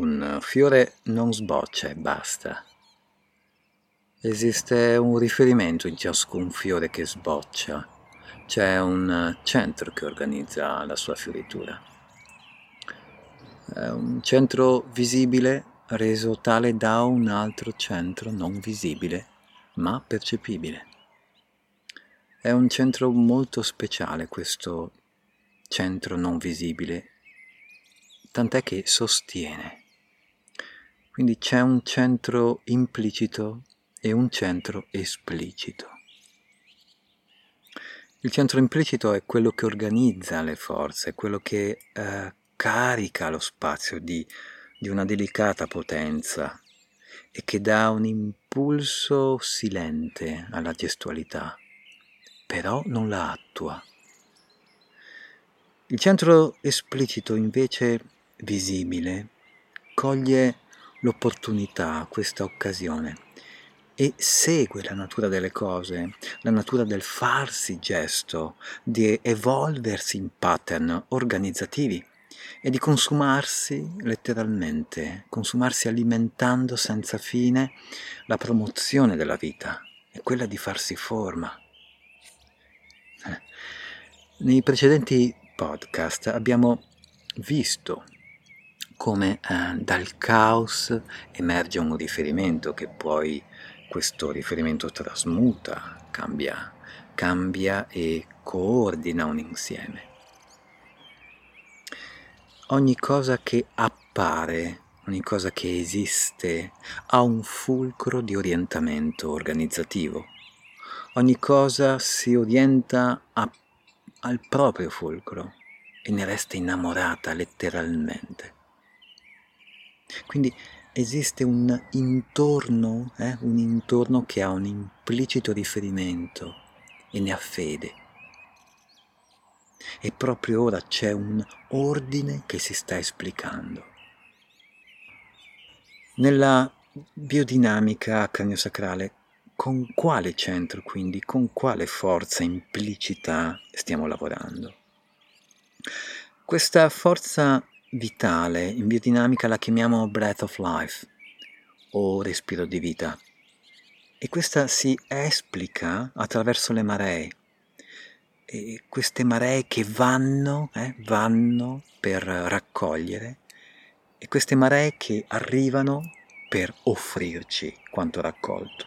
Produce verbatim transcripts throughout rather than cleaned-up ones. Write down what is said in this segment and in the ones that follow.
un fiore non sboccia e basta. Esiste un riferimento in ciascun fiore che sboccia, c'è un centro che organizza la sua fioritura. È un centro visibile reso tale da un altro centro non visibile ma percepibile. È un centro molto speciale questo centro non visibile, tant'è che sostiene. Quindi c'è un centro implicito e un centro esplicito. Il centro implicito è quello che organizza le forze, quello che eh, carica lo spazio di, di una delicata potenza e che dà un impulso silente alla gestualità, però non la attua. Il centro esplicito, invece visibile, coglie l'opportunità, questa occasione, e segue la natura delle cose, la natura del farsi gesto, di evolversi in pattern organizzativi e di consumarsi letteralmente, consumarsi alimentando senza fine la promozione della vita e quella di farsi forma. Nei precedenti podcast abbiamo visto come eh, dal caos emerge un riferimento che poi questo riferimento trasmuta, cambia, cambia e coordina un insieme. Ogni cosa che appare, ogni cosa che esiste, ha un fulcro di orientamento organizzativo. Ogni cosa si orienta a, al proprio fulcro e ne resta innamorata letteralmente. Quindi esiste un intorno, eh, un intorno che ha un implicito riferimento e ne ha fede. E proprio ora c'è un ordine che si sta esplicando. Nella biodinamica cranio sacrale, con quale centro, quindi, con quale forza implicita stiamo lavorando? Questa forza vitale, in biodinamica la chiamiamo Breath of Life o respiro di vita, e questa si esplica attraverso le maree, e queste maree che vanno, eh, vanno per raccogliere, e queste maree che arrivano per offrirci quanto raccolto.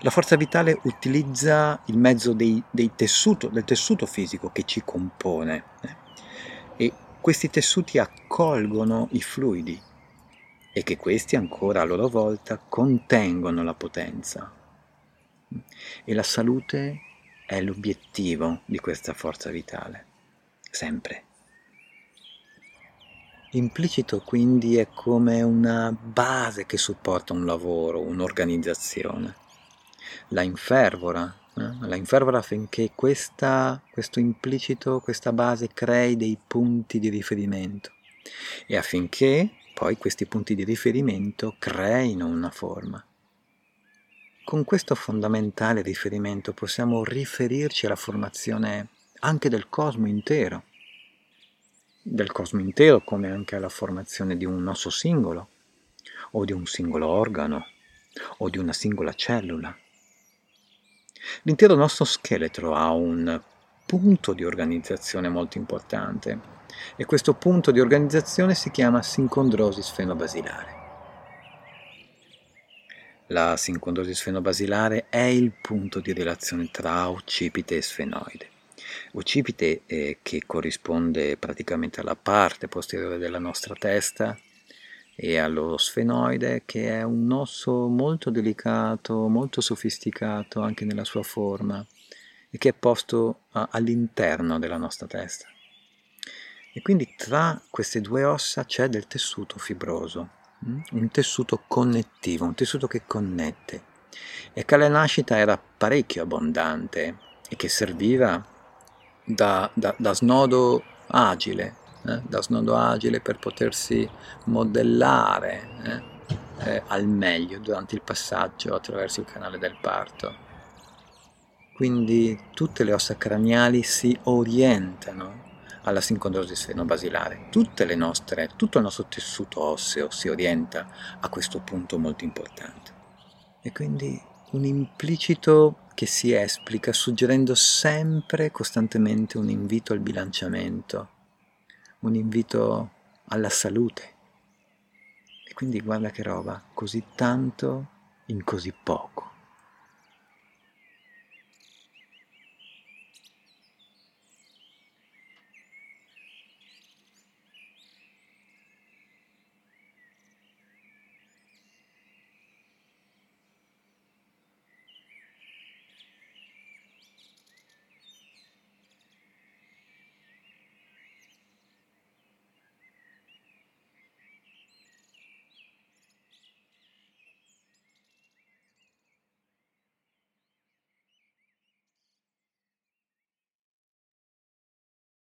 La forza vitale utilizza il mezzo dei, dei tessuto, del tessuto fisico che ci compone, eh. E questi tessuti accolgono i fluidi e che questi ancora a loro volta contengono la potenza. E la salute è l'obiettivo di questa forza vitale, sempre. Implicito quindi è come una base che supporta un lavoro, un'organizzazione. La infervora. La infervora affinché questa, questo implicito, questa base crei dei punti di riferimento e affinché poi questi punti di riferimento creino una forma. Con questo fondamentale riferimento possiamo riferirci alla formazione anche del cosmo intero, del cosmo intero come anche alla formazione di un osso singolo o di un singolo organo o di una singola cellula. L'intero nostro scheletro ha un punto di organizzazione molto importante e questo punto di organizzazione si chiama sincondrosi sfeno-basilare. La sincondrosi sfeno-basilare è il punto di relazione tra occipite e sfenoide. Occipite eh, che corrisponde praticamente alla parte posteriore della nostra testa e allo sfenoide, che è un osso molto delicato, molto sofisticato anche nella sua forma e che è posto all'interno della nostra testa. E quindi tra queste due ossa c'è del tessuto fibroso, un tessuto connettivo, un tessuto che connette e che alla nascita era parecchio abbondante e che serviva da, da, da snodo agile, Eh, da snodo agile per potersi modellare eh, eh, al meglio durante il passaggio attraverso il canale del parto. Quindi tutte le ossa craniali si orientano alla sincondrosi sfeno-basilare. Tutte le nostre, tutto il nostro tessuto osseo si orienta a questo punto molto importante. E quindi un implicito che si esplica suggerendo sempre costantemente un invito al bilanciamento, un invito alla salute. E quindi guarda che roba, così tanto in così poco.